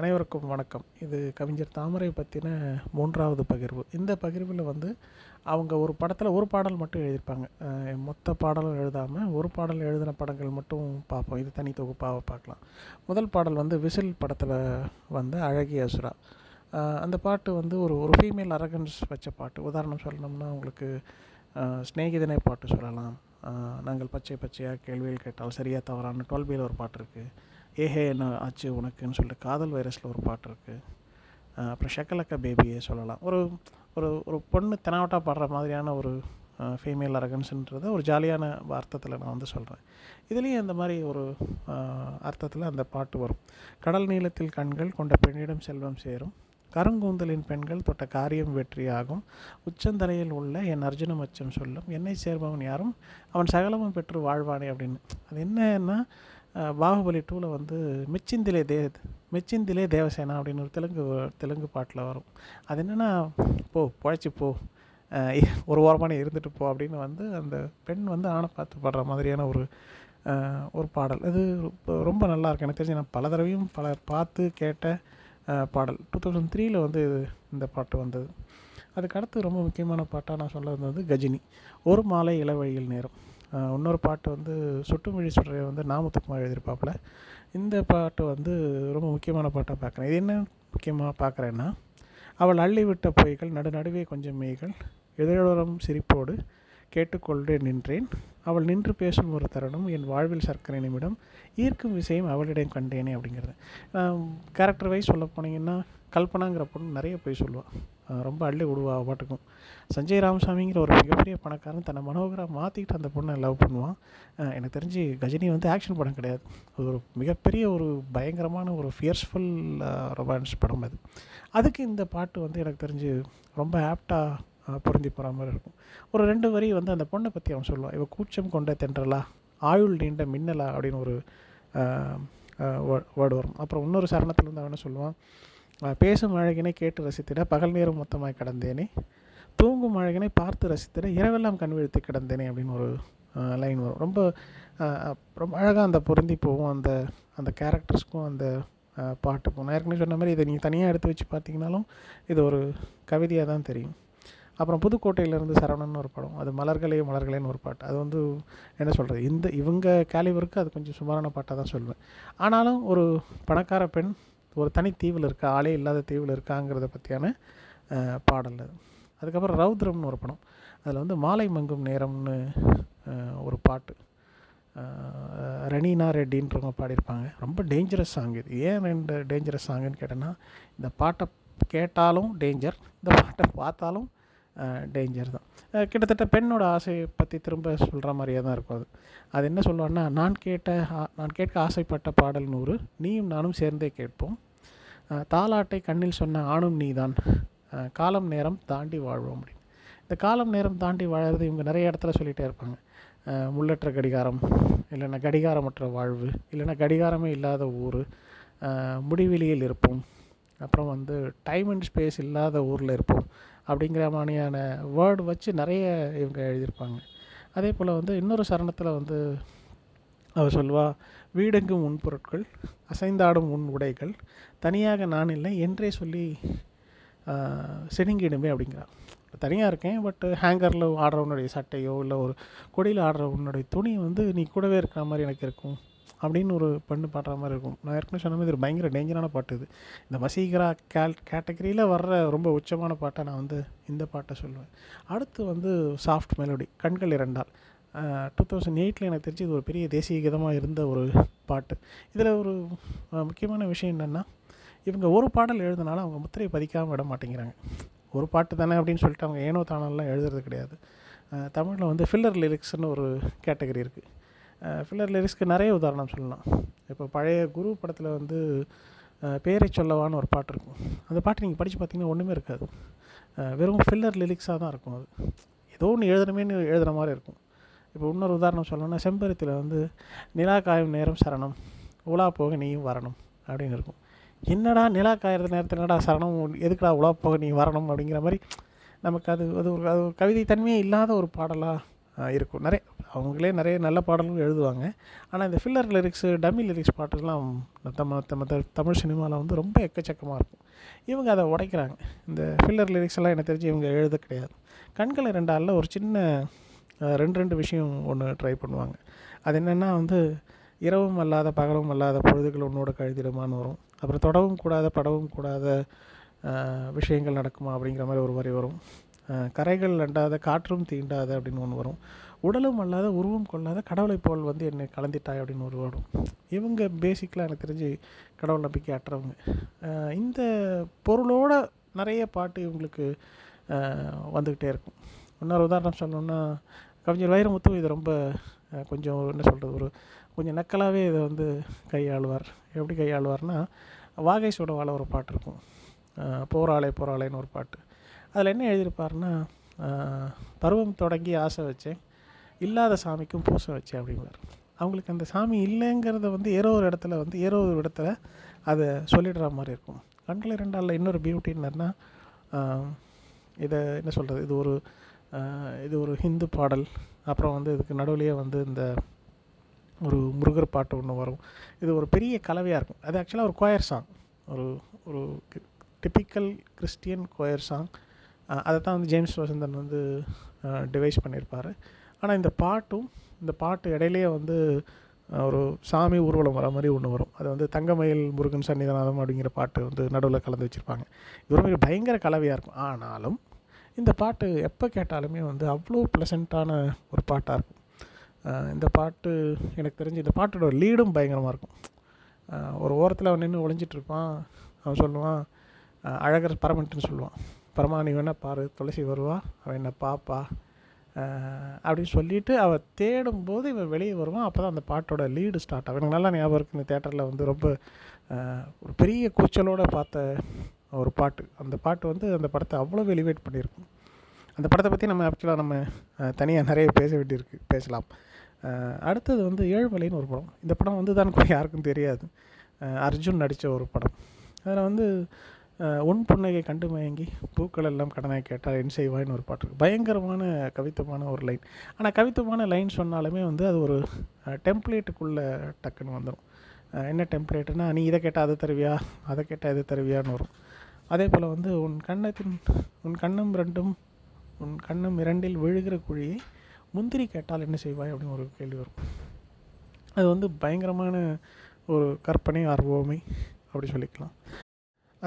அனைவருக்கும் வணக்கம். இது கவிஞர் தாமரை பற்றின மூன்றாவது பகிர்வு. இந்த பகிர்வில் வந்து அவங்க ஒரு படத்தில் ஒரு பாடல் மட்டும் எழுதியிருப்பாங்க. மொத்த பாடலும் எழுதாமல் ஒரு பாடல் எழுதின படங்கள் மட்டும் பார்ப்போம். இது தனி தொகுப்பாக பார்க்கலாம். முதல் பாடல் வந்து விசில் படத்தில் வந்து அழகி அசுரா. அந்த பாட்டு வந்து ஒரு ஃபீமேல் அரகன்ஸ் வச்ச பாட்டு. உதாரணம் சொல்லணும்னா உங்களுக்கு ஸ்நேகிதனை பாட்டு சொல்லலாம், நாங்கள் பச்சை பச்சையாக கேள்வியில் கேட்டால் சரியாக தவறான 12ல் ஒரு பாட்டு இருக்குது, ஏஹே என்ன ஆச்சு உனக்குன்னு சொல்லிட்டு காதல் வைரஸில் ஒரு பாட்டு இருக்குது, அப்புறம் ஷக்கலக்க பேபியை சொல்லலாம். ஒரு ஒரு ஒரு பொண்ணு தெனாவட்டா பாடுற மாதிரியான ஒரு ஃபீமேல் அரகன்ஸுன்றத ஒரு ஜாலியான அர்த்தத்தில் நான் வந்து சொல்கிறேன். இதுலேயும் அந்த மாதிரி ஒரு அர்த்தத்தில் அந்த பாட்டு வரும். கடல் நீளத்தில் கண்கள் கொண்ட பெண்ணிடம் செல்வம் சேரும், கருங்கூந்தலின் பெண்கள் தொட்ட காரியம் வெற்றியாகும், உச்சந்தரையில் உள்ள என் அர்ஜுன மச்சம் சொல்லும், என்னை சேர்பவன் யாரும் அவன் சகலமும் பெற்று வாழ்வானே அப்படின்னு. அது என்னன்னா பாகுபலி 2ல் வந்து மிச்சிந்திலே தேவசேனா அப்படின்னு ஒரு தெலுங்கு பாட்டில் வரும். அது என்னென்னா போ ஒரு ஓரமான இருந்துட்டு போ அப்படின்னு வந்து அந்த பெண் வந்து ஆணை பார்த்து பாடுற மாதிரியான ஒரு பாடல். அது ரொம்ப நல்லாயிருக்கு. எனக்கு தெரிஞ்சு நான் பல தடவையும் பார்த்து கேட்ட பாடல். 2003ல் வந்து இந்த பாட்டு வந்தது. அதுக்கடுத்து ரொம்ப முக்கியமான பாட்டாக நான் சொல்ல இருந்தது கஜினி, ஒரு மாலை இளவழியில் நேரம். இன்னொரு பாட்டு வந்து சுட்டுமொழி சுடரை வந்து நாமத்துக்குமார் எழுதியிருப்பாப்பில். இந்த பாட்டு வந்து ரொம்ப முக்கியமான பாட்டாக பார்க்குறேன். இது என்ன முக்கியமாக பார்க்குறேன்னா, அவள் அள்ளிவிட்ட பொய்கள் நடுநடுவே கொஞ்சம் மேய்கள் எதிரோரம் சிரிப்போடு கேட்டுக்கொண்டு நின்றேன், அவள் நின்று பேசும் ஒரு தருணம், என் வாழ்வில் சர்க்கரை நிமிடம், ஈர்க்கும் விஷயம் அவளிடம் கண்டேனே அப்படிங்கிறது. கேரக்டர் வைஸ் சொல்ல போனீங்கன்னா கல்பனாங்கிற பொண்ணு நிறைய போய் சொல்லுவாள், ரொம்ப அள்ளி விடுவா பாட்டுக்கும். சஞ்சய் ராமசாமிங்கிற ஒரு மிகப்பெரிய பணக்காரன் தன்னை மனோகராக மாற்றிக்கிட்டு அந்த பொண்ணை லவ் பண்ணுவான். எனக்கு தெரிஞ்சு கஜினி வந்து ஆக்ஷன் படம் கிடையாது, ஒரு மிகப்பெரிய ஒரு பயங்கரமான ஒரு ஃபியர்ஸ்ஃபுல் ரொமான்ஸ் படம் அது. அதுக்கு இந்த பாட்டு வந்து எனக்கு தெரிஞ்சு ரொம்ப ஆப்டாக பொருந்தி போகிற மாதிரி இருக்கும். ஒரு 2 வரி வந்து அந்த பொண்ணை பற்றி அவன் சொல்லுவான். இவள் கூச்சம் கொண்ட தென்றலா ஆயுள் நீண்ட மின்னலா அப்படின்னு ஒரு வேர்டு வரும். அப்புறம் இன்னொரு சரணத்தில் வந்து அவனை சொல்லுவான், பேசும் அழகினை கேட்டு ரசித்திட பகல் நேரம் மொத்தமாக கிடந்தேனே, தூங்கும் அழகினை பார்த்து ரசித்திட இரவெல்லாம் கண்விழித்து கிடந்தேனே அப்படின்னு ஒரு லைன் வரும். ரொம்ப ரொம்ப அழகாக அந்த பொருந்தி போகும் அந்த கேரக்டர்ஸ்க்கும் அந்த பாட்டுக்கும். நான் ஏற்கனவே சொன்ன மாதிரி இதை நீங்கள் தனியாக எடுத்து வச்சு பார்த்தீங்கன்னாலும் இது ஒரு கவிதையாக தான் தெரியும். அப்புறம் புதுக்கோட்டையிலேருந்து சரவணன் ஒரு படம், அது மலர்களேன்னு ஒரு பாட்டு. அது வந்து என்ன சொல்கிறது, இவங்க கேலிவருக்கு அது கொஞ்சம் சுமாரான பாட்டாக தான் சொல்லுவேன். ஆனாலும் ஒரு பணக்கார பெண் ஒரு தனி தீவில் இருக்கா, ஆளே இல்லாத தீவில் இருக்காங்கிறத பற்றியான பாடல் அது. அதுக்கப்புறம் ரௌத்ரம்னு ஒரு படம், அதில் வந்து மாலை மங்கும் நேரம்னு ஒரு பாட்டு ரெனினா ரெட்டின்றவங்க பாடியிருப்பாங்க. ரொம்ப டேஞ்சரஸ் சாங் இது. ஏன் ரெண்டு டேஞ்சரஸ் சாங்குன்னு கேட்டேன்னா, இந்த பாட்டை கேட்டாலும் டேஞ்சர், இந்த பாட்டை பார்த்தாலும் டேஞ்சர் தான். கிட்டத்தட்ட பெண்ணோட ஆசையை பற்றி திரும்ப சொல்கிற மாதிரியே தான் இருக்கும் அது. அது என்ன சொல்லுவான்னா, நான் கேட்க ஆசைப்பட்ட பாடல் 100, நீயும் நானும் சேர்ந்தே கேட்போம், தாலாட்டை கண்ணில் சொன்ன ஆணும் நீதான், காலம் நேரம் தாண்டி வாழ்வோம் அப்படின்னு. இந்த காலம் நேரம் தாண்டி வாழறது இவங்க நிறைய இடத்துல சொல்லிகிட்டே இருப்பாங்க. முள்ளற்ற கடிகாரம், இல்லைன்னா கடிகாரமற்ற வாழ்வு, இல்லைன்னா கடிகாரமே இல்லாத ஊர், முடிவெளியில் இருப்போம், அப்புறம் வந்து டைம் அண்ட் ஸ்பேஸ் இல்லாத ஊரில் இருப்போம் அப்படிங்கிற மாதிரியான வேர்டு வச்சு நிறைய இவங்க எழுதியிருப்பாங்க. அதே போல் வந்து இன்னொரு சரணத்தில் வந்து அவர் சொல்லுவாள், வீடெங்கும் உன் பொருட்கள், அசைந்தாடும் உன் உடைகள், தனியாக நான் இல்லை என்றே சொல்லி செடுங்கிடுமே அப்படிங்கிறான். தனியாக இருக்கேன், பட் ஹேங்கரில் ஆடுறவனுடைய சட்டையோ இல்லை ஒரு கொடியில் ஆடுறவனுடைய துணி வந்து நீ கூடவே இருக்கிற மாதிரி எனக்கு இருக்கும் அப்படின்னு ஒரு பெண்ணு பாடுற மாதிரி இருக்கும். நான் ஏற்கனவே சொன்ன மாதிரி ஒரு பயங்கர டேஞ்சரான பாட்டு இது. இந்த வசீகரா கேட்டகரியில் வர்ற ரொம்ப உச்சமான பாட்டை நான் வந்து இந்த பாட்டை சொல்லுவேன். அடுத்து வந்து சாஃப்ட் மெலோடி, கண்கள் இரண்டால். 2008ல் எனக்கு தெரிஞ்சு இது ஒரு பெரிய தேசிய கீதமாக இருந்த ஒரு பாட்டு. இதில் ஒரு முக்கியமான விஷயம் என்னென்னா, இவங்க ஒரு பாடல் எழுதினாலும் அவங்க முத்திரையை பதிக்காமல் விட மாட்டேங்கிறாங்க. ஒரு பாட்டு தானே அப்படின்னு சொல்லிட்டு அவங்க ஏனோ தானெல்லாம் எழுதுறது கிடையாது. தமிழில் வந்து ஃபில்லர் லிரிக்ஸ்னு ஒரு கேட்டகரி இருக்குது. ஃபில்லர் லிரிக்ஸ்க்கு நிறைய உதாரணம் சொல்லலாம். இப்போ பழைய குரு படத்தில் வந்து பேரை சொல்லவான்னு ஒரு பாட்டு இருக்கும். அந்த பாட்டு நீங்கள் படித்து பார்த்தீங்கன்னா ஒன்றுமே இருக்காது, வெறும் ஃபில்லர் லிரிக்ஸாக தான் இருக்கும். அது ஏதோ ஒன்று எழுதணுமேனு எழுதுகிற மாதிரி இருக்கும். இப்போ இன்னொரு உதாரணம் சொல்லணும்னா, செம்பருத்தியில் வந்து நிலா காயும் நேரம் சரணம், உலா போக நீயும் வரணும் அப்படின்னு இருக்கும். என்னடா நிலா காயிற நேரத்தில் என்னடா சரணம், எதுக்குடா உலா போக நீ வரணும் அப்படிங்கிற மாதிரி நமக்கு அது அது ஒரு கவிதை தன்மையே இல்லாத ஒரு பாடலாக இருக்கும். நிறைய அவங்களே நிறைய நல்ல பாடல்கள் எழுதுவாங்க. ஆனால் இந்த ஃபில்லர் லிரிக்ஸு, டம்மி லிரிக்ஸ் பாட்டெல்லாம் தமிழ் சினிமாவில் வந்து ரொம்ப எக்கச்சக்கமாக இருக்கும். இவங்க அதை உடைக்கிறாங்க. இந்த ஃபில்லர் லிரிக்ஸ் எல்லாம் எனக்கு தெரிஞ்சு இவங்க எழுத கிடையாது. கண்களை ரெண்டாளில் ஒரு சின்ன ரெண்டு விஷயம் ஒன்று ட்ரை பண்ணுவாங்க. அது என்னென்னா வந்து இரவும் அல்லாத பகலும் அல்லாத பொழுதுகள் உன்னோட கழுதிடுமான்னு வரும். அப்புறம் தொடவும் கூடாத படவும் கூடாத விஷயங்கள் நடக்குமா அப்படிங்கிற மாதிரி ஒரு வரி வரும். கரைகள் அண்டாத காற்றும் தீண்டாத அப்படின்னு ஒன்று வரும். உடலும் அல்லாத உருவம் கொள்ளாத கடவுளை போல் வந்து என்னை கலந்துட்டாய் அப்படின்னு ஒரு வரும். இவங்க பேசிக்கலாக எனக்கு தெரிஞ்சு கடவுள் நம்பிக்கை அற்றவங்க. இந்த பொருளோட நிறைய பாட்டு இவங்களுக்கு வந்துக்கிட்டே இருக்கும். இன்னொரு உதாரணம் சொல்லணும்னா கவிஞர் வைரமுத்து இது ரொம்ப கொஞ்சம் என்ன சொல்கிறது, ஒரு கொஞ்சம் நக்கலாகவே இதை வந்து கையாளுவார். எப்படி கையாளுவார்னா, வாகை சுடவால் ஒரு பாட்டு இருக்கும், போராளை போராளைன்னு ஒரு பாட்டு. அதில் என்ன எழுதியிருப்பார்னா, பருவம் தொடங்கி ஆசை வச்சேன், இல்லாத சாமிக்கும் பூசை வச்சேன் அப்படிங்கிறார். அவங்களுக்கு அந்த சாமி இல்லைங்கிறத வந்து ஏதோ ஒரு இடத்துல அதை சொல்லிடுற மாதிரி இருக்கும். கண்களை ரெண்டாளில் இன்னொரு பியூட்டி என்னன்னா, இதை என்ன சொல்கிறது, இது ஒரு ஹிந்து பாடல். அப்புறம் வந்து இதுக்கு நடுவுலையே வந்து இந்த ஒரு முருகர் பாட்டு ஒன்று வரும். இது ஒரு பெரிய கலவையாக இருக்கும். அது ஆக்சுவலாக ஒரு கோயர் சாங், ஒரு ஒரு டிப்பிக்கல் கிறிஸ்டியன் கோயர் சாங். அதை தான் வந்து ஜேம்ஸ் வசந்தன் வந்து டிவைஸ் பண்ணியிருப்பார். ஆனால் இந்த பாட்டு இடையிலேயே வந்து ஒரு சாமி ஊர்வலம் வர மாதிரி ஒன்று வரும். அது வந்து தங்கமயில் முருகன் சன்னிதானம் அப்படிங்கிற பாட்டு வந்து நடுவில் கலந்து வச்சுருப்பாங்க. இது ஒரு பயங்கர கலவையாக இருக்கும். ஆனாலும் இந்த பாட்டு எப்போ கேட்டாலுமே வந்து அவ்வளோ ப்ளசண்ட்டான ஒரு பாட்டாக இருக்கும். இந்த பாட்டு எனக்கு தெரிஞ்சு இந்த பாட்டோட லீடும் பயங்கரமாக இருக்கும். ஒரு ஓரத்தில் அவன் நின்று ஒழிஞ்சிட்ருப்பான். அவன் சொல்லுவான், அழகர் பரமன்ட்டுன்னு சொல்லுவான், பரமா நீ வேணா பாரு, துளசி வருவா, அவன் என்ன பாப்பா அப்படின்னு சொல்லிவிட்டு அவன் தேடும்போது இவன் வெளியே வருவான். அப்போ தான் அந்த பாட்டோட லீடு ஸ்டார்ட் ஆகும். எனக்கு நல்லா ஞாபகம் இருக்குது. இந்த தேட்டரில் வந்து ரொம்ப ஒரு பெரிய கூச்சலோடு பார்த்த ஒரு பாட்டு. அந்த பாட்டு வந்து அந்த படத்தை அவ்வளோ எலிவேட் பண்ணியிருக்கும். அந்த படத்தை பற்றி நம்ம ஆக்சுவலாக நம்ம தனியாக நிறைய பேச வேண்டியிருக்கு, பேசலாம். அடுத்தது வந்து ஏழுமலைன்னு ஒரு படம். இந்த படம் வந்து தான் யாருக்கும் தெரியாது. அர்ஜுன் நடித்த ஒரு படம். அதில் வந்து உன் புன்னகை கண்டு மயங்கி பூக்கள் எல்லாம் கடனாக கேட்டால் என் செய்வாயின்னு ஒரு பாட்டு. பயங்கரமான கவித்துவமான ஒரு லைன். ஆனால் கவித்துவமான லைன் சொன்னாலுமே வந்து அது ஒரு டெம்ப்ளேட்டுக்குள்ளே டக்குன்னு வந்துடும். என்ன டெம்ப்ளேட்டுன்னா, நீ இதை கேட்டால் அதை தருவியா, அதை கேட்டால் இதை தருவியான்னு வரும். அதே போல் வந்து உன் கண்ணம் இரண்டில் விழுகிற குழியை முந்திரி கேட்டால் என்ன செய்வாய் அப்படின்னு ஒரு கேள்வி வரும். அது வந்து பயங்கரமான ஒரு கற்பனை ஆர்வமை அப்படி சொல்லிக்கலாம்.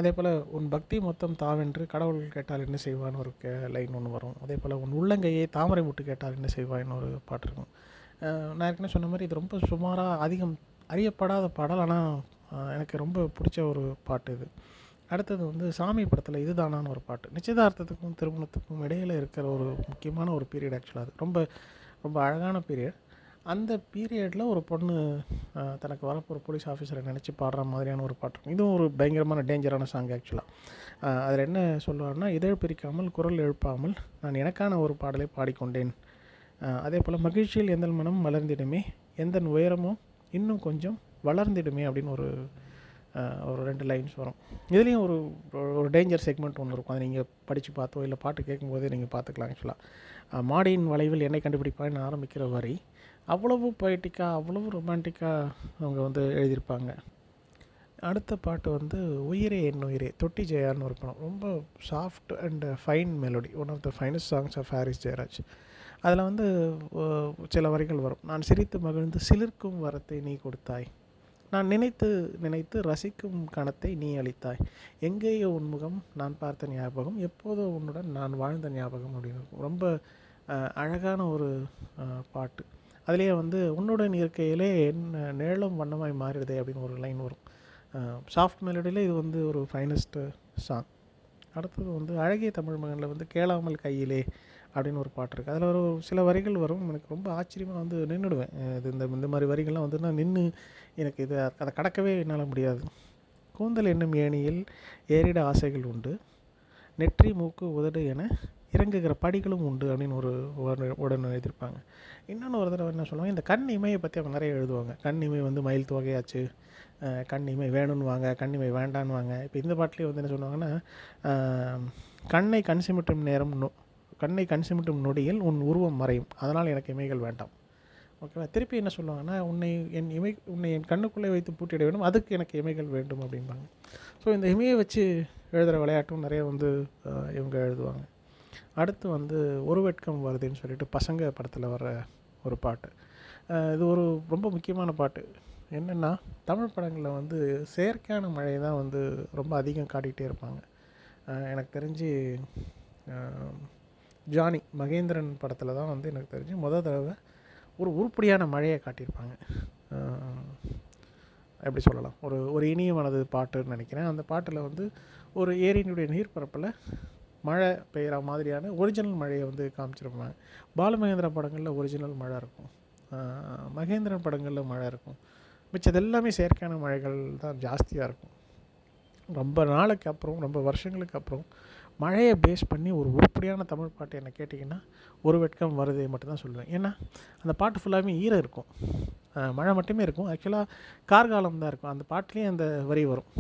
அதே போல் உன் பக்தி மொத்தம் தாவென்று கடவுள் கேட்டால் என்ன செய்வான்னு ஒரு லைன் ஒன்று வரும். அதே போல் உன் உள்ளங்கையை தாமரை முட்டு கேட்டால் என்ன செய்வான்னு ஒரு பாட்டு இருக்கும். நான் ஏற்கனவே சொன்ன மாதிரி இது ரொம்ப சுமாராக அதிகம் அறியப்படாத பாடல். ஆனால் எனக்கு ரொம்ப பிடிச்ச ஒரு பாட்டு இது. அடுத்தது வந்து சாமி படத்தில் இதுதானான்னு ஒரு பாட்டு. நிச்சயதார்த்தத்துக்கும் திருமணத்துக்கும் இடையில் இருக்கிற ஒரு முக்கியமான ஒரு பீரியட். ஆக்சுவலாக அது ரொம்ப ரொம்ப அழகான பீரியட். அந்த பீரியடில் ஒரு பொண்ணு தனக்கு வரப்போகிற போலீஸ் ஆஃபீஸரை நினச்சி பாடுற மாதிரியான ஒரு பாட்டு இருக்கும். இதுவும் ஒரு பயங்கரமான டேஞ்சரான சாங் ஆக்சுவலாக. அதில் என்ன சொல்லுவார்னா, இதழ் பிரிக்காமல் குரல் எழுப்பாமல் நான் எனக்கான ஒரு பாடலை பாடிக்கொண்டேன். அதே போல் மகிழ்ச்சியில் எந்த மனம் மலர்ந்திடுமே, எந்த உயரமும் இன்னும் கொஞ்சம் வளர்ந்திடுமே அப்படின்னு ஒரு 2 லைன்ஸ் வரும். இதுலேயும் ஒரு டேஞ்சர் செக்மெண்ட் ஒன்று இருக்கும். அது நீங்கள் படித்து பார்த்தோ இல்லை பாட்டு கேட்கும்போதே நீங்கள் பார்த்துக்கலாம். ஆக்சுவலாக மாடியின் வளைவில் என்னை கண்டுபிடிப்பான்னு ஆரம்பிக்கிற வரி அவ்வளவு பொய்டிக்காக அவ்வளவு ரொமான்டிக்காக அவங்க வந்து எழுதியிருப்பாங்க. அடுத்த பாட்டு வந்து உயிரே என் உயிரே, தொட்டி ஜெயான்னு ஒரு படம். ரொம்ப soft and fine melody, one of the finest songs of Harris Jayaraj. அதில் வந்து சில வரிகள் வரும். நான் சிரித்து மகிழ்ந்து சிலிர்க்கும் வரத்தை நீ கொடுத்தாய், நான் நினைத்து நினைத்து ரசிக்கும் கணத்தை நீ அளித்தாய், எங்கேயோ உன்முகம் நான் பார்த்த ஞாபகம், எப்போதோ உன்னுடன் நான் வாழ்ந்த ஞாபகம் அப்படின்னு இருக்கும். ரொம்ப அழகான ஒரு பாட்டு. அதிலேயே வந்து உன்னுடன் இருக்கையிலே என்ன நிழலும் வண்ணமாய் மாறிடுதே அப்படின்னு ஒரு லைன் வரும். சாஃப்ட் மெலடியில் இது வந்து ஒரு ஃபைனஸ்ட்டு சாங். அடுத்தது வந்து அழகிய தமிழ் மகனில் வந்து கேளாமல் கையிலே அப்படின்னு ஒரு பாட்டு இருக்குது. அதில் ஒரு சில வரிகள் வரும். எனக்கு ரொம்ப ஆச்சரியமாக வந்து நின்றுடுவேன். இது இந்த மாதிரி வரிகள்லாம் வந்து நான் நின்று எனக்கு இது அதை கடக்கவே என்னால் முடியாது. கூந்தல் என்னும் ஏணியில் ஏறிட ஆசைகள் உண்டு, நெற்றி மூக்கு உதடு என இறங்குகிற படிகளும் உண்டு அப்படின்னு உடனே எழுதியிருப்பாங்க. இன்னொன்று ஒரு தடவை என்ன சொல்லுவாங்க, இந்த கண் இமையை பற்றி அவங்க நிறைய எழுதுவாங்க. கண் இமை வந்து மயில் துவகையாச்சு, கண் இமை வேணும்னு வாங்க, கண் இமை வேண்டான்னு வாங்க. இப்போ இந்த பாட்டிலே வந்து என்ன சொல்லுவாங்கன்னா, கண்ணை கண் சிமிட்டும் நொடியில் உன் உருவம் மறையும், அதனால் எனக்கு இமைகள் வேண்டாம். ஓகேவா. திருப்பி என்ன சொல்லுவாங்கன்னா, உன்னை என் கண்ணுக்குள்ளே வைத்து பூட்டிட வேண்டும், அதுக்கு எனக்கு இமைகள் வேண்டும் அப்படின்பாங்க. ஸோ இந்த இமையை வச்சு எழுதுகிற விளையாட்டும் நிறைய வந்து இவங்க எழுதுவாங்க. அடுத்து வந்து ஒரு வெட்கம் வருதுன்னு சொல்லிட்டு பசங்க படத்தில் வர ஒரு பாட்டு. இது ஒரு ரொம்ப முக்கியமான பாட்டு. என்னென்னா, தமிழ் படங்களில் வந்து செயற்கையான மழையை தான் வந்து ரொம்ப அதிகம் காட்டிகிட்டே இருப்பாங்க. எனக்கு தெரிஞ்சு ஜானி மகேந்திரன் படத்தில் தான் வந்து எனக்கு தெரிஞ்சு முதல் தடவை ஒரு உருப்படியான மழையை காட்டியிருப்பாங்க. எப்படி சொல்லலாம், ஒரு இனியமானது பாட்டுன்னு நினைக்கிறேன். அந்த பாட்டில் வந்து ஒரு ஏரியினுடைய நீர்ப்பரப்பில் மழை பெய்கிற மாதிரியான ஒரிஜினல் மழையை வந்து காமிச்சிருப்பாங்க. பாலுமகேந்திரா படங்களில் ஒரிஜினல் மழை இருக்கும், மகேந்திரன் படங்களில் மழை இருக்கும், மிச்சது எல்லாமே செயற்கையான மழைகள் தான் ஜாஸ்தியாக இருக்கும். ரொம்ப நாளுக்கு அப்புறம், ரொம்ப வருஷங்களுக்கு அப்புறம் மழையை பேஸ் பண்ணி ஒரு உருப்படியான தமிழ் பாட்டு என்னை கேட்டிங்கன்னா ஒரு வெட்கம் வருதே மட்டும்தான் சொல்லுவேன். ஏன்னா அந்த பாட்டு ஃபுல்லாகவே ஈரம் இருக்கும், மழை மட்டுமே இருக்கும். ஆக்சுவலாக கார்காலம் தான் இருக்கும், அந்த பாட்டிலேயே அந்த வரி வரும்.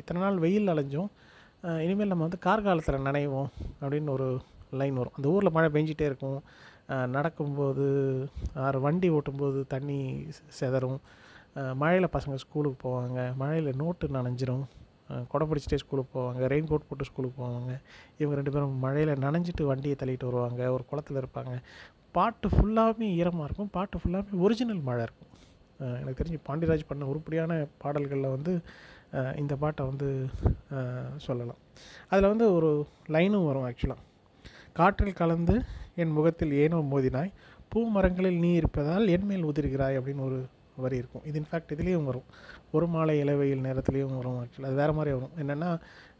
இத்தனை நாள் வெயில் அலைஞ்சோம், இனிமேல் நம்ம வந்து கார்காலத்தில் நனைவோம் அப்படின்னு ஒரு லைன் வரும். அந்த ஊரில் மழை பெஞ்சிட்டே இருக்கும், நடக்கும்போது வண்டி ஓட்டும்போது தண்ணி செதறும், மழையில் பசங்க ஸ்கூலுக்கு போவாங்க, மழையில் நோட்டு நனைஞ்சிரும், குடை பிடிச்சிட்டே ஸ்கூலுக்கு போவாங்க, ரெயின் கோட் போட்டு ஸ்கூலுக்கு போவாங்க, இவங்க ரெண்டு பேரும் மழையில் நனைஞ்சிட்டு வண்டியை தள்ளிட்டு வருவாங்க, ஒரு குளத்தில் இருப்பாங்க. பாட்டு ஃபுல்லாகவே ஈரமாக இருக்கும், பாட்டு ஃபுல்லாகவே ஒரிஜினல் மழை இருக்கும். எனக்கு தெரிஞ்சு பாண்டியராஜ் பண்ண உருப்படியான பாடல்களில் வந்து இந்த பாட்டை வந்து சொல்லலாம். அதில் வந்து ஒரு லைனும் வரும் ஆக்சுவலாக, காற்றில் கலந்து என் முகத்தில் ஏனோ மோதினாய், பூ மரங்களில் நீ இருப்பதால் என் மேல் உதிர்கிறாய் அப்படின்னு ஒரு வரி இருக்கும். இது இன்ஃபேக்ட் இதுலேயும் வரும், ஒரு மாலை இளவையில் நேரத்துலேயும் வரும். ஆக்சுவலாக அது வேறு மாதிரி வரும். என்னென்னா,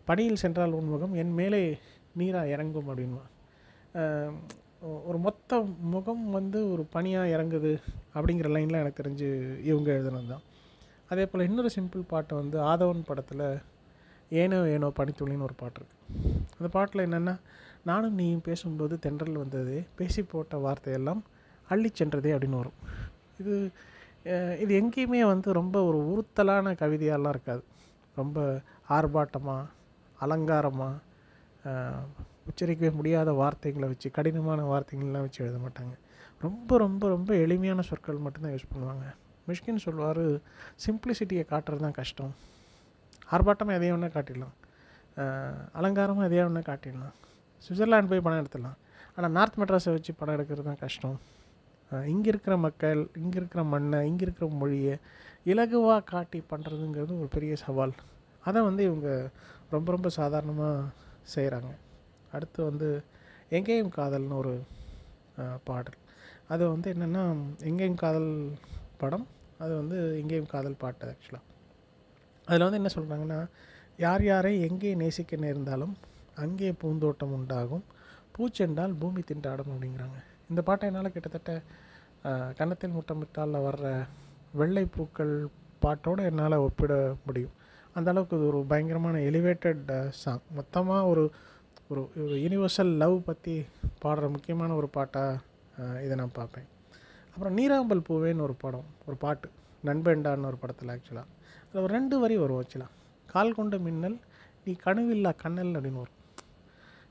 பணியில் சென்றால் உன்முகம் என் மேலே நீராக இறங்கும் அப்படின்வா. ஒரு மொத்த முகம் வந்து ஒரு பனியாக இறங்குது அப்படிங்கிற லைனில் எனக்கு தெரிஞ்சு இவங்க எழுதுனது தான். அதே போல் இன்னொரு சிம்பிள் பாட்டு வந்து ஆதவன் படத்தில் ஏனோ ஏனோ பனித்துளின்னு ஒரு பாட்டு இருக்குது. அந்த பாட்டில் என்னென்னா, நானும் நீயும் பேசும்போது தென்றல் வந்தது, பேசி போட்ட வார்த்தையெல்லாம் அள்ளி சென்றதே அப்படின்னு வரும். இது எங்கேயுமே வந்து ரொம்ப ஒரு உறுத்தலான கவிதையாலாம் இருக்காது, ரொம்ப ஆர்ப்பாட்டமாக அலங்காரமாக உச்சரிக்கவே முடியாத வார்த்தைகளை வச்சு, கடினமான வார்த்தைகள்லாம் வச்சு எழுத மாட்டாங்க. ரொம்ப ரொம்ப ரொம்ப எளிமையான சொற்கள் மட்டும்தான் யூஸ் பண்ணுவாங்க. மிஷ்கின் சொல்வார், சிம்பிளிசிட்டியை காட்டுறது தான் கஷ்டம். ஆர்ப்பாட்டமாக எதையும் ஒன்றா காட்டிடலாம், அலங்காரமாக எதையா ஒன்றா காட்டிடலாம், சுவிட்சர்லாண்ட் போய் பணம் எடுத்துடலாம். ஆனால் நார்த் மெட்ராஸை வச்சு பணம் எடுக்கிறது தான் கஷ்டம். இங்கே இருக்கிற மக்கள், இங்கே இருக்கிற மண்ணை, இங்கே இருக்கிற மொழியை இலகுவாக காட்டி பண்ணுறதுங்கிறது ஒரு பெரிய சவால். அதை வந்து இவங்க ரொம்ப ரொம்ப சாதாரணமாக செய்கிறாங்க. அடுத்து வந்து எங்கேயும் காதல்னு ஒரு பாடல். அது வந்து என்னென்னா, எங்கேயும் காதல் படம், அது வந்து எங்கேயும் காதல் பாட்டு ஆக்சுவலாக. அதில் வந்து என்ன சொல்கிறாங்கன்னா, யார் யாரை எங்கே நேசிக்க நேர்ந்தாலும் அங்கே பூந்தோட்டம் உண்டாகும், பூச்செண்டால் பூமி திண்டாடும் அப்படிங்கிறாங்க. இந்த பாட்டை என்னால் கிட்டத்தட்ட கன்னத்தில் முட்டமிட்டாலில் வர்ற வெள்ளை பூக்கள் பாட்டோடு என்னால் ஒப்பிட முடியும். அந்தளவுக்கு இது ஒரு பயங்கரமான எலிவேட்டட் சாங். மொத்தமாக ஒரு ஒரு யூனிவர்சல் லவ் பற்றி பாடுற முக்கியமான ஒரு பாட்டாக இதை நான் பார்ப்பேன். அப்புறம் நீராம்பல் பூவேன்னு ஒரு பாட்டு நண்பேண்டான்னு ஒரு படத்தில் ஆக்சுவலாக அதில் ஒரு 2 வரி வரும். ஆக்சுவலாக கால் கொண்ட மின்னல் நீ கனவில்லா கண்ணல் அப்படின்னு வரும்.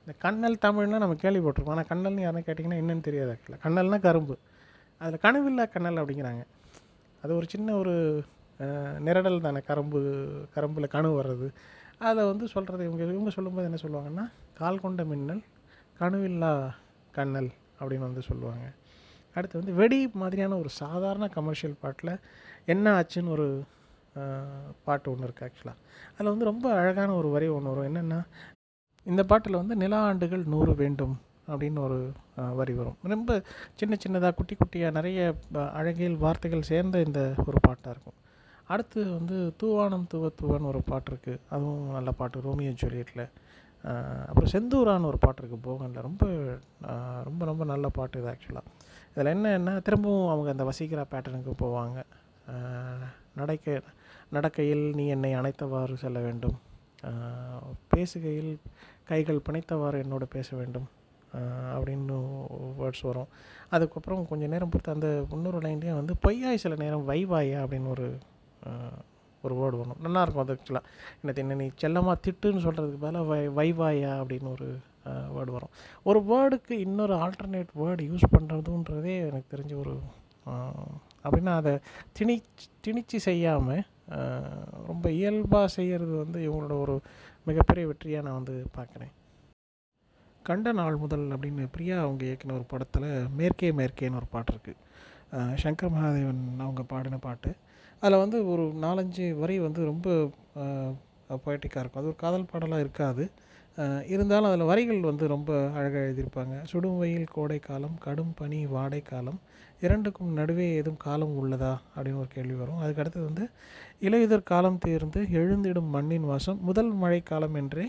இந்த கண்ணல் தமிழ்னால் நம்ம கேள்விப்பட்டிருக்கோம், ஆனால் கண்ணல்னு யாரும் கேட்டிங்கன்னா என்னென்னு தெரியாது. ஆக்சுவலாக கண்ணல்னால் கரும்பு, அதில் கனவில்லா கண்ணல் அப்படிங்கிறாங்க. அது ஒரு சின்ன ஒரு நிரடல் தானே, கரும்பில் கனவு வர்றது. அதை வந்து சொல்கிறது இவங்க சொல்லும்போது என்ன சொல்லுவாங்கன்னா, கால் கொண்ட மின்னல் கனவில்லா கண்ணல் அப்படின்னு வந்து சொல்லுவாங்க. அடுத்து வந்து வெடி மாதிரியான ஒரு சாதாரண கமர்ஷியல் பாட்டில் என்ன ஆச்சுன்னு ஒரு பாட்டு ஒன்று இருக்குது ஆக்சுவலாக. அதில் வந்து ரொம்ப அழகான ஒரு வரி ஒன்று வரும். என்னென்னா, இந்த பாட்டில் வந்து நிலா ஆண்டுகள் 100 வேண்டும் அப்படின்னு ஒரு வரி வரும். ரொம்ப சின்ன சின்னதாக குட்டி குட்டியாக நிறைய அழகியல் வார்த்தைகள் சேர்ந்த இந்த ஒரு பாட்டாக இருக்கும். அடுத்து வந்து தூவானம் தூவ தூவான்னு ஒரு பாட்டு இருக்குது, அதுவும் நல்ல பாட்டு, ரோமியோ ஜூலியட்டில். அப்புறம் செந்தூரான்னு ஒரு பாட்டு இருக்குது போகனில், ரொம்ப ரொம்ப ரொம்ப நல்ல பாட்டு இது ஆக்சுவலாக. இதில் என்னென்னா, திரும்பவும் அவங்க அந்த வசீகரா பேட்டர்னுக்கு போவாங்க. நடக்கையில் நீ என்னை அணைத்தவாறு செல்ல வேண்டும், பேசுகையில் கைகள் பிணைத்தவாறு என்னோட பேச வேண்டும் அப்படின்னு வேர்ட்ஸ் வரும். அதுக்கப்புறம் கொஞ்சம் நேரம் பொறுத்து அந்த முன்னூறு லைன்லேயே வந்து பொய்யாய் சில நேரம் வைவாயா அப்படின்னு ஒரு வேர்டு வரும். நல்லாயிருக்கும் அது ஆக்சுவலாக. எனக்கு என்ன நீ செல்லமாக திட்டுன்னு சொல்கிறதுக்கு பதிலாக வைவாயா அப்படின்னு ஒரு வேர்டு வரும். ஒரு வேர்டுக்கு இன்னொரு ஆல்டர்னேட் வேர்டு யூஸ் பண்ணுறதுன்றதே எனக்கு தெரிஞ்ச ஒரு அப்படின்னா அதை திணிச்சு செய்யாமல் ரொம்ப இயல்பாக செய்கிறது வந்து இவங்களோட ஒரு மிகப்பெரிய வெற்றியாக நான் வந்து பார்க்குறேன். கண்ட நாள் முதல் அப்படின்னு பிரியா அவங்க இயக்கின ஒரு படத்தில் மேற்கே மேற்கேன்னு ஒரு பாட்டு இருக்குது. சங்கர் மகாதேவன் அவங்க பாடின பாட்டு. அதில் வந்து ஒரு 4-5 வரி வந்து ரொம்ப பொய்ட்டிக்காக இருக்கும். அது ஒரு காதல் பாடலாக இருக்காது, இருந்தாலும் அதில் வரிகள் வந்து ரொம்ப அழகாக எழுதியிருப்பாங்க. சுடும் வெயில் கோடைக்காலம், கடும் பனி வாடைக்காலம், இரண்டுக்கும் நடுவே ஏதும் காலம் உள்ளதா அப்படின்னு ஒரு கேள்வி வரும். அதுக்கடுத்தது வந்து இலையுதிர் காலம் தேர்ந்து எழுந்திடும் மண்ணின் வாசம், முதல் மழை காலம் என்றே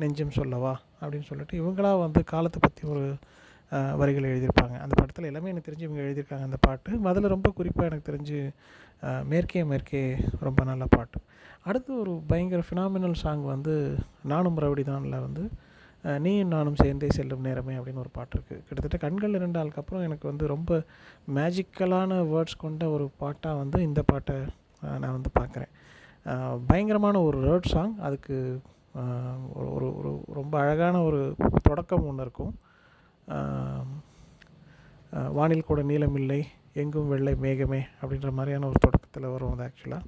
நெஞ்சம் சொல்லவா அப்படின்னு சொல்லிட்டு இவங்களாக வந்து காலத்தை பற்றி ஒரு வரிகள் எழுதியிருப்பாங்க. அந்த படத்தில் எல்லாமே எனக்கு தெரிஞ்சு இவங்க எழுதியிருக்காங்க அந்த பாட்டு. அதில் ரொம்ப குறிப்பாக எனக்கு தெரிஞ்சு மேற்கே மேற்கே ரொம்ப நல்ல பாட்டு. அடுத்து ஒரு பயங்கர ஃபினாமினல் சாங் வந்து நானும் மறுபடிதானில் வந்து நீயும் நானும் சேர்ந்தே செல்லும் நேரமே அப்படின்னு ஒரு பாட்டு இருக்குது. கிட்டத்தட்ட கண்கள் 2 நாளுக்கு அப்புறம் எனக்கு வந்து ரொம்ப மேஜிக்கலான வேர்ட்ஸ் கொண்ட ஒரு பாட்டாக வந்து இந்த பாட்டை நான் வந்து பார்க்குறேன். பயங்கரமான ஒரு வேர்ட் சாங். அதுக்கு ஒரு ஒரு ரொம்ப அழகான ஒரு தொடக்கம் ஒன்று இருக்கும். வானில் கூட நீளமில்லை எங்கும் வெள்ளை மேகமே அப்படின்ற மாதிரியான ஒரு தொடக்கத்தில் வரும். அது ஆக்சுவலாக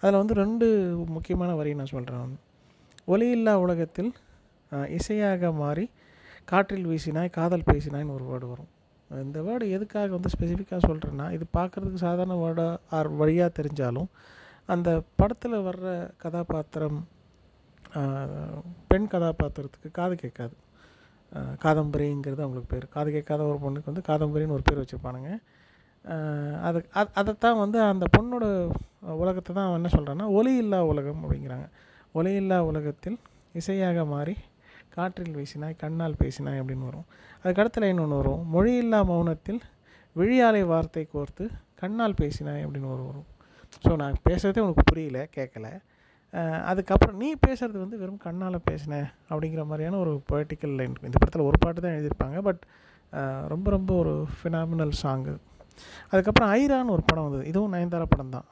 அதில் வந்து 2 முக்கியமான வரி நான் சொல்கிறேன். ஒலியில்லா உலகத்தில் இசையாக மாறி காற்றில் வீசினாய் காதல் பேசினாய்னு ஒரு வேர்டு வரும். இந்த வேர்டு எதுக்காக வந்து ஸ்பெசிஃபிக்காக சொல்கிறேன்னா, இது பார்க்குறதுக்கு சாதாரண வேர்டாக வழியாக தெரிஞ்சாலும் அந்த படத்தில் வர்ற கதாபாத்திரம் பெண் கதாபாத்திரத்துக்கு காது கேட்காது. காதம்பரிங்கிறது அவங்களுக்கு பேர். காது கேட்காத ஒரு பொண்ணுக்கு வந்து காதம்பரின்னு ஒரு பேர் வச்சுருப்பானுங்க. அதைத்தான் வந்து அந்த பொண்ணோட உலகத்தை தான் என்ன சொல்கிறேன்னா ஒலியில்லா உலகம் அப்படிங்கிறாங்க. ஒலியில்லா உலகத்தில் இசையாக மாறி காற்றில் வீசினாய் கண்ணால் பேசினாய் அப்படின்னு வரும். அதுக்கடுத்துல இன்னொன்று வரும், மொழியில்லா மௌனத்தில் விழியாலை வார்த்தை கோர்த்து கண்ணால் பேசினாய் அப்படின்னு வரும். ஸோ நான் பேசுகிறதே உனக்கு புரியல, கேட்கலை. அதுக்கப்புறம் நீ பேசுகிறது வந்து வெறும் கண்ணால் பேசினேன் அப்படிங்கிற மாதிரியான ஒரு பொய்ட்டிக்கல் லைன் இருக்கும். இந்த படத்தில் ஒரு பாட்டு தான் எழுதியிருப்பாங்க, பட் ரொம்ப ரொம்ப ஒரு ஃபினாமினல் சாங்கு. அதுக்கப்புறம் ஐரான்னு ஒரு படம் வந்தது. இதுவும் நயன்தாரா படம் தான்.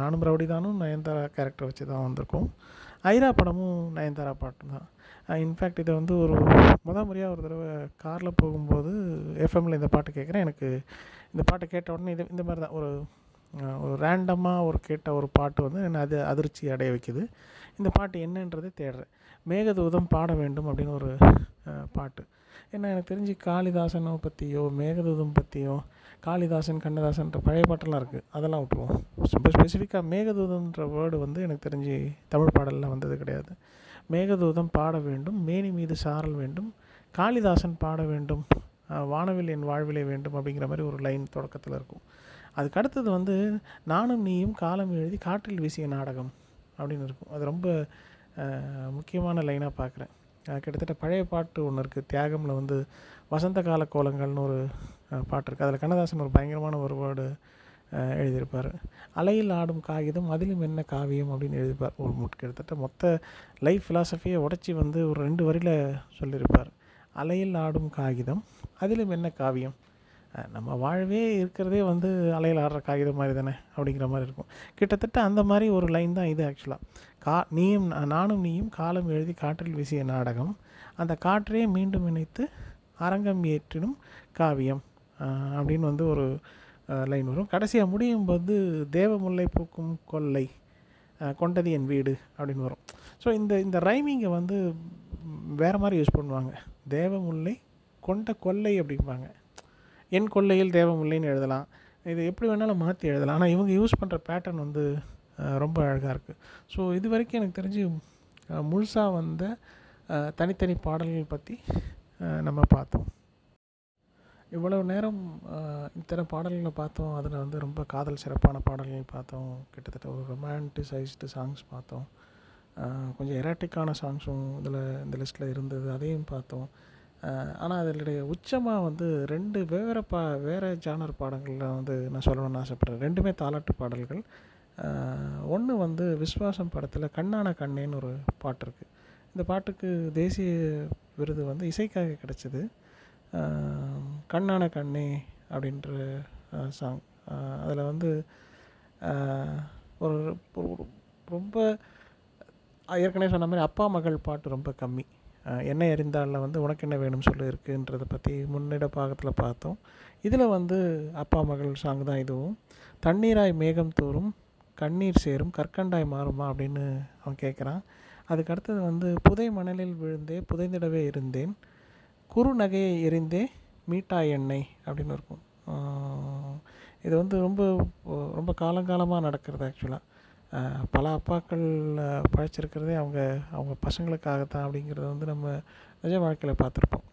நானும் ரவுடி தானும் நயன்தாரா கேரக்டர் வச்சு தான் வந்திருக்கும். ஐரா படமும் நயன்தாரா பாட்டு தான். இன்ஃபேக்ட் இதை வந்து ஒரு முறையாக ஒரு தடவை காரில் போகும்போது எஃப்எம்மில் இந்த பாட்டு கேட்குறேன். எனக்கு இந்த பாட்டை கேட்ட உடனே இந்த மாதிரி தான் ஒரு ரேண்டமாக ஒரு கேட்ட ஒரு பாட்டு வந்து என்ன அது அதிர்ச்சி அடைய வைக்குது. இந்த பாட்டு என்னன்றதை தேடுறேன். மேகதூதம் பாட வேண்டும் அப்படின்னு ஒரு பாட்டு. ஏன்னா எனக்கு தெரிஞ்சு காளிதாசனை பற்றியோ மேகதூதம் பற்றியோ, காளிதாசன் கண்ணதாசன்ற பழைய பாட்டெல்லாம் இருக்குது, அதெல்லாம் விட்டுருவோம். ரொம்ப ஸ்பெசிஃபிக்காக மேகதூதம்ன்ற வேர்டு வந்து எனக்கு தெரிஞ்சு தமிழ் பாடலில் வந்தது கிடையாது. மேகதூதம் பாட வேண்டும், மேனி மீது சாரல் வேண்டும், காளிதாசன் பாட வேண்டும், வானவில் என் வாழ்விலே வேண்டும் அப்படிங்கிற மாதிரி ஒரு லைன் தொடக்கத்தில் இருக்கும். அதுக்கு அடுத்தது வந்து நானும் நீயும் காலம் எழுதி காற்றில் வீசிய நாடகம் அப்படின்னு இருக்கும். அது ரொம்ப முக்கியமான லைனாக பார்க்குறேன். கிட்டத்தட்ட பழைய பாட்டு ஒன்று இருக்குது, தியாகமில் வந்து வசந்த கால கோலங்கள்னு ஒரு பாட்டு இருக்குது. அதில் கண்ணதாசன் ஒரு பயங்கரமான ஒரு வேர்டு எழுதியிருப்பார். அலையில் ஆடும் காகிதம் அதிலும் என்ன காவியம் அப்படின்னு எழுதியிருப்பார். ஒரு கிட்டத்தட்ட மொத்த லைஃப் ஃபிலாசபியை உடச்சி வந்து ஒரு 2 வரியில் சொல்லியிருப்பார். அலையில் ஆடும் காகிதம் அதிலும் என்ன காவியம், நம்ம வாழ்வே இருக்கிறதே வந்து அலையில் ஆடுற காகிதம் மாதிரி தானே அப்படிங்கிற மாதிரி இருக்கும். கிட்டத்தட்ட அந்த மாதிரி ஒரு லைன் தான் இது ஆக்சுவலாக. நானும் நீயும் காலம் எழுதி காற்றில் வீசிய நாடகம், அந்த காற்றையே மீண்டும் இணைத்து அரங்கம் ஏற்றினும் காவியம் அப்படின்னு வந்து ஒரு லைன் வரும். கடைசியாக முடியும் போது தேவமுல்லை பூக்கும் கொல்லை கொண்டது என் வீடு அப்படின்னு வரும். ஸோ இந்த ரைமிங்கை வந்து வேறு மாதிரி யூஸ் பண்ணுவாங்க. தேவமுல்லை கொண்ட கொல்லை அப்படிம்பாங்க. என் கொள்ளையில் தேவமில்லைன்னு எழுதலாம். இது எப்படி வேணாலும் மாற்றி எழுதலாம். ஆனால் இவங்க யூஸ் பண்ணுற பேட்டர்ன் வந்து ரொம்ப அழகாக இருக்குது. ஸோ இது வரைக்கும் எனக்கு தெரிஞ்சு முழுசாக வந்த தனித்தனி பாடல்கள் பற்றி நம்ம பார்த்தோம். இவ்வளவு நேரம் இத்தனை பாடல்களை பார்த்தோம். அதில் வந்து ரொம்ப காதல் சிறப்பான பாடல்கள் பார்த்தோம். கிட்டத்தட்ட ஒரு ரொமான்டிசைஸ்டு சாங்ஸ் பார்த்தோம். கொஞ்சம் எராட்டிக்கான சாங்ஸும் இதில் இந்த லிஸ்ட்டில் இருந்தது, அதையும் பார்த்தோம். ஆனால் அதனுடைய உச்சமாக வந்து 2 வேறு ஜானர் பாடல்களில் வந்து நான் சொல்லணும்னு ஆசைப்பட்றேன். 2மே தாலாட்டு பாடல்கள். 1 வந்து விஸ்வாசம் படத்தில் கண்ணான கண்ணேன்னு ஒரு பாட்டு இருக்குது. இந்த பாட்டுக்கு தேசிய விருது வந்து இசைக்காக கிடச்சிது. கண்ணான கண்ணே அப்படின்ற சாங். அதில் வந்து ஒரு ரொம்ப ஏற்கனவே சொன்ன மாதிரி அப்பா மகள் பாட்டு ரொம்ப கம்மி. என்ன எரிந்தாலில் வந்து உனக்கு என்ன வேணும்னு சொல்லி இருக்குன்றதை பற்றி முன்னிட பாகத்தில் பார்த்தோம். இதில் வந்து அப்பா மகள் சாங் தான் இதுவும். தண்ணீராய் மேகம் தோறும் கண்ணீர் சேரும் கற்கண்டாய் மாறுமா அப்படின்னு அவன் கேட்குறான். அதுக்கடுத்தது வந்து புதை மணலில் விழுந்தே புதைந்திடவே இருந்தேன் குறு நகையை எரிந்தே மீட்டாய் எண்ணெய் அப்படின்னு இருக்கும். இது வந்து ரொம்ப ரொம்ப காலங்காலமாக நடக்கிறது. ஆக்சுவலாக பல அப்பாக்கள் பழைச்சிருக்கிறதே அவங்க பசங்களுக்காகத்தான் அப்படிங்கிறத வந்து நம்ம நிஜ வாழ்க்கையில் பார்த்துருப்போம்.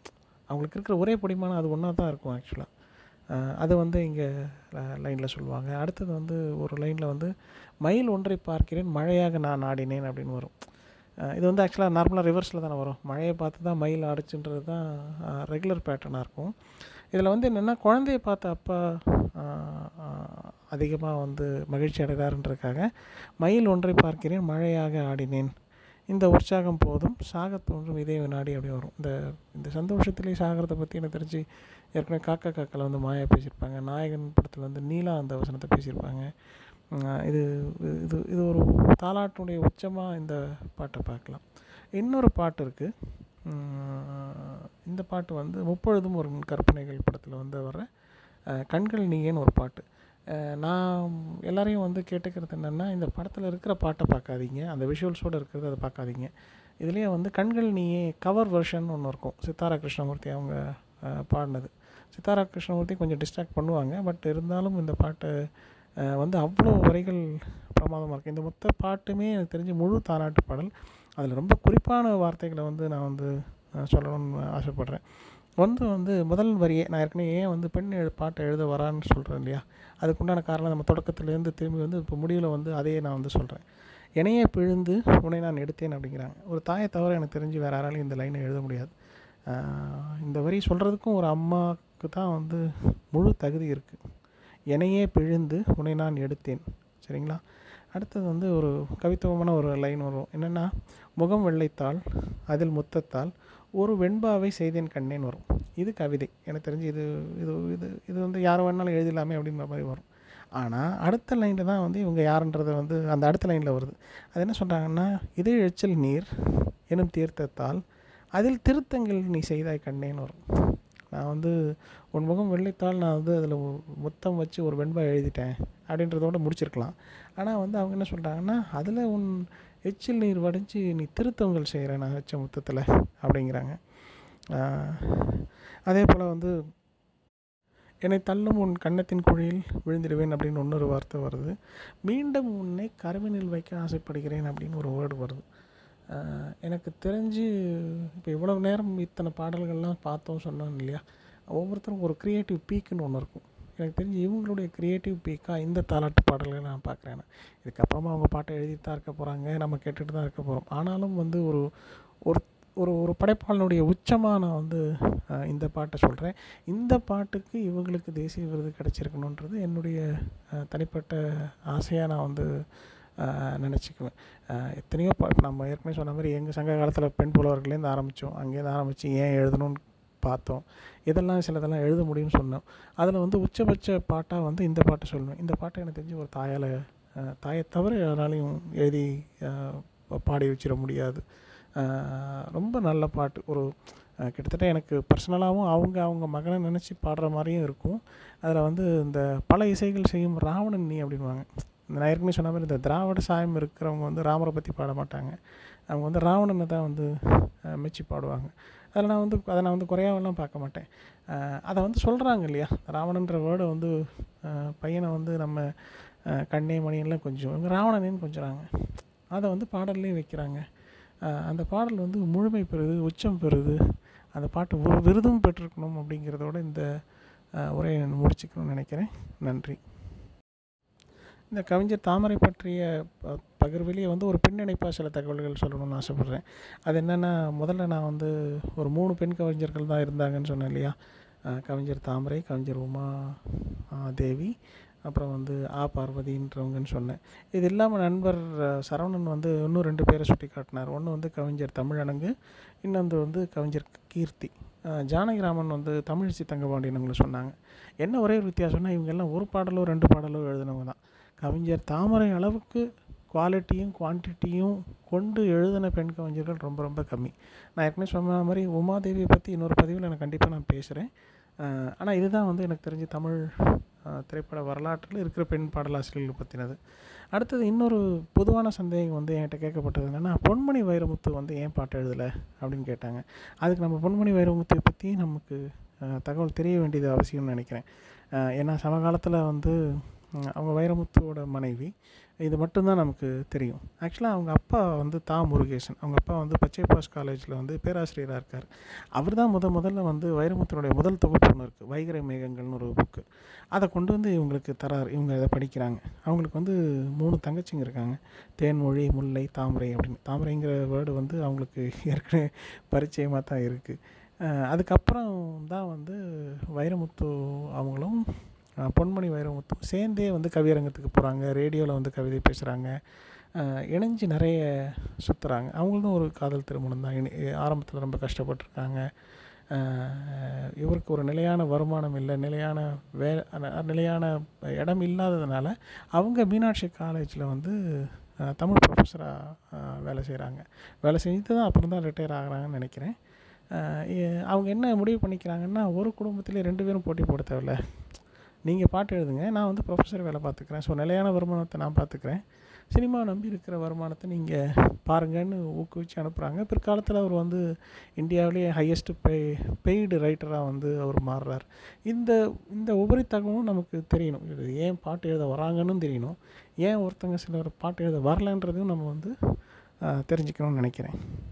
அவங்களுக்கு இருக்கிற ஒரே பிடிமானம் அது ஒன்றா தான் இருக்கும். ஆக்சுவலாக அது வந்து இங்கே லைனில் சொல்லுவாங்க. அடுத்தது வந்து ஒரு லைனில் வந்து மயில் ஒன்றை பார்க்கிறேன் மழையாக நான் ஆடினேன் அப்படின்னு வரும். இது வந்து ஆக்சுவலாக நார்மலாக ரிவர்ஸில் தானே வரும். மழையை பார்த்து தான் மயில் ஆடிச்சுன்றது தான் ரெகுலர் பேட்டர்னாக இருக்கும். இதில் வந்து என்னென்னா குழந்தையை பார்த்து அப்பா அதிகமாக வந்து மகிழ்ச்சி அடைகிறாருன்றதுக்காக மயில் ஒன்றை பார்க்கிறேன் மழையாக ஆடினேன் இந்த உற்சாகம் போதும் சாக தோன்றும் இதே வினாடி அப்படி வரும். இந்த இந்த சந்தோஷத்துலேயே சாகிறத பற்றி எனக்கு தெரிஞ்சு ஏற்கனவே காக்கால வந்து மாயா பேசியிருப்பாங்க. நாயகன் படத்தில் வந்து நீலா அந்த வசனத்தை பேசியிருப்பாங்க. இது இது இது ஒரு தாலாட்டுடைய உச்சமாக இந்த பாட்டை பார்க்கலாம். இன்னொரு பாட்டு இருக்குது. இந்த பாட்டு வந்து முப்பொழுதும் ஒரு கற்பனைகள் படத்தில் வந்து வர்ற கண்கள் நீயேன்னு ஒரு பாட்டு. நான் எல்லாரையும் வந்து கேட்டுக்கிறது என்னென்னா இந்த படத்தில் இருக்கிற பாட்டை பார்க்காதீங்க, அந்த விஷுவல்ஸோடு இருக்கிறது அதை பார்க்காதீங்க. இதுலேயே வந்து கண்கள் நீயே கவர் வெர்ஷன் ஒன்று இருக்கும். சித்தாரா கிருஷ்ணமூர்த்தி அவங்க பாடினது. சித்தாரா கிருஷ்ணமூர்த்தி கொஞ்சம் டிஸ்ட்ராக்ட் பண்ணுவாங்க, பட் இருந்தாலும் இந்த பாட்டு வந்து அவ்வளோ வரிகள் பிரமாதமாக இருக்குது. இந்த மொத்த பாட்டுமே எனக்கு தெரிஞ்ச முழு தாலாட்டு பாடல். அதில் ரொம்ப குறிப்பான வார்த்தைகளை வந்து நான் வந்து சொல்லணும்னு ஆசைப்பட்றேன். ஒன்று வந்து முதல் வரியே நான் ஏற்கனவே ஏன் வந்து பெண் பாட்டை எழுத வரான்னு சொல்கிறேன் இல்லையா, அதுக்குண்டான காரணம் நம்ம தொடக்கத்துலேருந்து திரும்பி வந்து இப்போ முடிவில் வந்து அதையே நான் வந்து சொல்கிறேன். என்னையே பிழிந்து உன்னை நான் எடுத்தேன் அப்படிங்கிறாங்க. ஒரு தாயை தவிர எனக்கு தெரிஞ்சு வேறு யாராலையும் இந்த லைனை எழுத முடியாது. இந்த வரி சொல்கிறதுக்கும் ஒரு அம்மாவுக்கு தான் வந்து முழு தகுதி இருக்குது. என்னையே பிழிந்து உன்னை நான் எடுத்தேன். சரிங்களா. அடுத்தது வந்து ஒரு கவித்துவமான ஒரு லைன் வரும். என்னென்னா முகம் வெள்ளைத்தாள் அதில் முத்தத்தால் ஒரு வெண்பாவை செய்தேன் கண்ணேன்னு வரும். இது கவிதை. எனக்கு தெரிஞ்சு இது இது இது இது வந்து யார் வேணாலும் எழுதிடலாமே அப்படின்ற மாதிரி வரும். ஆனால் அடுத்த லைனில் தான் வந்து இவங்க யாருன்றதை வந்து அந்த அடுத்த லைனில் வருது. அது என்ன சொல்கிறாங்கன்னா இதே எச்சல் நீர் எனும் தீர்த்தத்தால் அதில் திருத்தங்கள் நீ செய்தாய் கண்ணேன்னு வரும். நான் வந்து உன் முகம் வெள்ளைத்தால் நான் வந்து அதில் மொத்தம் வச்சு ஒரு வெண்பா எழுதிட்டேன் அப்படின்றதோடு முடிச்சிருக்கலாம். ஆனால் வந்து அவங்க என்ன சொல்கிறாங்கன்னா அதில் உன் எச்சில் நீர் வடிஞ்சு நீ திருத்தங்கள் செய்கிறேன் நான் வச்ச மொத்தத்தில் அப்படிங்கிறாங்க. அதே போல் வந்து என்னை தள்ளும் உன் கன்னத்தின் குழியில் விழுந்திடுவேன் அப்படின்னு இன்னொரு வார்த்தை வருது. மீண்டும் உன்னை கருவினில் வைக்க ஆசைப்படுகிறேன் அப்படின்னு ஒரு வேர்டு வருது. எனக்கு தெரிஞ்சு இப்போ இவ்வளோ நேரம் இத்தனை பாடல்கள்லாம் பார்த்தோம் சொன்னோம் இல்லையா, ஒவ்வொருத்தரும் ஒரு க்ரியேட்டிவ் பீக்குன்னு ஒன்று இருக்கும். எனக்கு தெரிஞ்சு இவங்களுடைய க்ரியேட்டிவ் பீக்காக இந்த தாலாட்டு பாடல்களை நான் பார்க்குறேன். இதுக்கப்புறமா அவங்க பாட்டை எழுதிட்டு தான் இருக்க போகிறாங்க, நம்ம கேட்டுகிட்டு தான் இருக்க போகிறோம். ஆனாலும் வந்து ஒரு ஒரு ஒரு படைப்பாளனுடைய உச்சமாக நான் வந்து இந்த பாட்டை சொல்கிறேன். இந்த பாட்டுக்கு இவங்களுக்கு தேசிய விருது கிடச்சிருக்கணுன்றது என்னுடைய தனிப்பட்ட ஆசையாக நான் வந்து நினச்சிக்குவேன். எத்தனையோ நம்ம ஏற்கனவே சொன்ன மாதிரி எங்கள் சங்க காலத்தில் பெண் புலவர்களேருந்து ஆரம்பித்தோம். அங்கேருந்து ஆரம்பித்து ஏன் எழுதணும்னு பார்த்தோம். இதெல்லாம் சிலதெல்லாம் எழுத முடியும்னு சொன்னோம். அதில் வந்து உச்சபட்ச பாட்டாக வந்து இந்த பாட்டை சொல்லணும். இந்த பாட்டை எனக்கு தெரிஞ்சு ஒரு தாயை தவிர யாராலையும் எழுதி பாடி வச்சிட முடியாது. ரொம்ப நல்ல பாட்டு. ஒரு கிட்டத்தட்ட எனக்கு பர்சனலாகவும் அவங்க மகனை நினச்சி பாடுற மாதிரியும் இருக்கும். அதில் வந்து இந்த பல இசைகள் செய்யும் ராவணன் நீ அப்படின்வாங்க. நான் ஏற்கனவே சொன்ன மாதிரி இந்த திராவிட சாயம் இருக்கிறவங்க வந்து ராமரை பற்றி பாட மாட்டாங்க. அவங்க வந்து ராவணனை தான் வந்து மெச்சி பாடுவாங்க. அதில் நான் வந்து குறையாவெல்லாம் பார்க்க மாட்டேன். அதை வந்து சொல்கிறாங்க இல்லையா, ராவணன்ற வேர்டை வந்து பையனை வந்து நம்ம கண்ணே மணியெல்லாம் கொஞ்சம் இவங்க ராவணனேன்னு கொஞ்சறாங்க. அதை வந்து பாடல்லையும் வைக்கிறாங்க. அந்த பாடல் வந்து முழுமை பெறுது, உச்சம் பெறுது. அந்த பாட்டு ஒரு விருதும் பெற்றிருக்கணும் அப்படிங்கிறதோட இந்த உரையை முடிச்சுக்கணும்னு நினைக்கிறேன். நன்றி. இந்த கவிஞர் தாமரை பற்றிய பகிர்விலேயே வந்து ஒரு பின்னிணைப்பாக சில தகவல்கள் சொல்லணும்னு ஆசைப்பட்றேன். அது என்னென்னா முதல்ல நான் வந்து ஒரு 3 பெண் கவிஞர்கள் தான் இருந்தாங்கன்னு சொன்னேன் இல்லையா. கவிஞர் தாமரை, கவிஞர் உமா தேவி, அப்புறம் வந்து ஆ பார்வதின்றவங்கன்னு சொன்னேன். இது இல்லாமல் நண்பர் சரவணன் வந்து இன்னும் 2 பேரை சுட்டி காட்டினார். ஒன்று வந்து கவிஞர் தமிழனங்கு, இன்னொன்று வந்து கவிஞர் கீர்த்தி ஜானகிராமன் வந்து தமிழிசை தங்கபாண்டின்னு சொன்னாங்க. என்ன ஒரே வித்தியாசம்னா இவங்கெல்லாம் ஒரு பாடலோ 2 பாடலோ எழுதினவங்க தான். கவிஞர் தாமரை அளவுக்கு குவாலிட்டியும் குவான்டிட்டியும் கொண்டு எழுதின பெண் கவிஞர்கள் ரொம்ப ரொம்ப கம்மி. நான் ஏற்கனவே சொன்ன மாதிரி உமாதேவியை பற்றி இன்னொரு பதிவில் எனக்கு கண்டிப்பாக நான் பேசுகிறேன். ஆனால் இதுதான் வந்து எனக்கு தெரிஞ்ச தமிழ் திரைப்பட வரலாற்றில் இருக்கிற பெண் பாடலாசிரியர்களை பற்றினது. அடுத்தது இன்னொரு பொதுவான சந்தேகம் வந்து என்கிட்ட கேட்கப்பட்டது என்னென்னா, பொன்மணி வைரமுத்து வந்து ஏன் பாட்டு எழுதலை அப்படின்னு கேட்டாங்க. அதுக்கு நம்ம பொன்மணி வைரமுத்துவை பற்றி நமக்கு தகவல் தெரிய வேண்டியது அவசியம்னு நினைக்கிறேன். ஏன்னா சமகாலத்தில் வந்து அவங்க வைரமுத்துவோட மனைவி, இது மட்டும்தான் நமக்கு தெரியும். ஆக்சுவலாக அவங்க அப்பா வந்து தா முருகேசன். அவங்க அப்பா வந்து பச்சைப்பாஸ் காலேஜில் வந்து பேராசிரியராக இருக்கார். அவர் தான் முதல்ல வந்து வைரமுத்தினுடைய முதல் தொகுப்பு ஒன்று இருக்குது, வைகரை மேகங்கள்னு ஒரு புக்கு, அதை கொண்டு வந்து இவங்களுக்கு தரார். இவங்க அதை படிக்கிறாங்க. அவங்களுக்கு வந்து 3 தங்கச்சிங்க இருக்காங்க, தேன்மொழி, முல்லை, தாமரை அப்படின்னு. தாமரைங்கிற வேர்டு வந்து அவங்களுக்கு ஏற்கனவே பரிச்சயமாக தான் இருக்குது. அதுக்கப்புறம் தான் வந்து வைரமுத்து அவங்களும் பொன்மணி வைரமுத்தும் சேர்ந்தே வந்து கவியரங்கத்துக்கு போகிறாங்க, ரேடியோவில் வந்து கவிதை பேசுகிறாங்க, இணைஞ்சு நிறைய சுற்றுறாங்க. அவங்களும் ஒரு காதல் திருமணம் தான். ஆரம்பத்தில் ரொம்ப கஷ்டப்பட்டுருக்காங்க. இவருக்கு ஒரு நிலையான வருமானம் இல்லை, நிலையான இடம் இல்லாததுனால அவங்க மீனாட்சி காலேஜில் வந்து தமிழ் ப்ரொஃபஸராக வேலை செஞ்சுட்டு தான் அப்புறம் தான் ரிட்டையர் ஆகிறாங்கன்னு நினைக்கிறேன். அவங்க என்ன முடிவு பண்ணிக்கிறாங்கன்னா, ஒரு குடும்பத்திலே 2 பேரும் போட்டி போட தேவையில்ல, நீங்கள் பாட்டு எழுதுங்க, நான் வந்து ப்ரொஃபஸர் வேலை பார்த்துக்கிறேன், ஸோ நிலையான வருமானத்தை நான் பார்த்துக்கிறேன், சினிமா நம்பி இருக்கிற வருமானத்தை நீங்கள் பாருங்கன்னு ஊக்குவிச்சு அனுப்புகிறாங்க. பிற்காலத்தில் அவர் வந்து இந்தியாவிலேயே ஹையஸ்ட் பெய்டு ரைட்டராக வந்து அவர் மாறுறார். இந்த ஒவ்வொரு தகவலும் நமக்கு தெரியணும். இது ஏன் பாட்டு எழுத வராங்கன்னு தெரியணும், ஏன் ஒருத்தங்க சிலர் பாட்டு எழுத வரலன்றதையும் நம்ம வந்து தெரிஞ்சுக்கணும்னு நினைக்கிறேன்.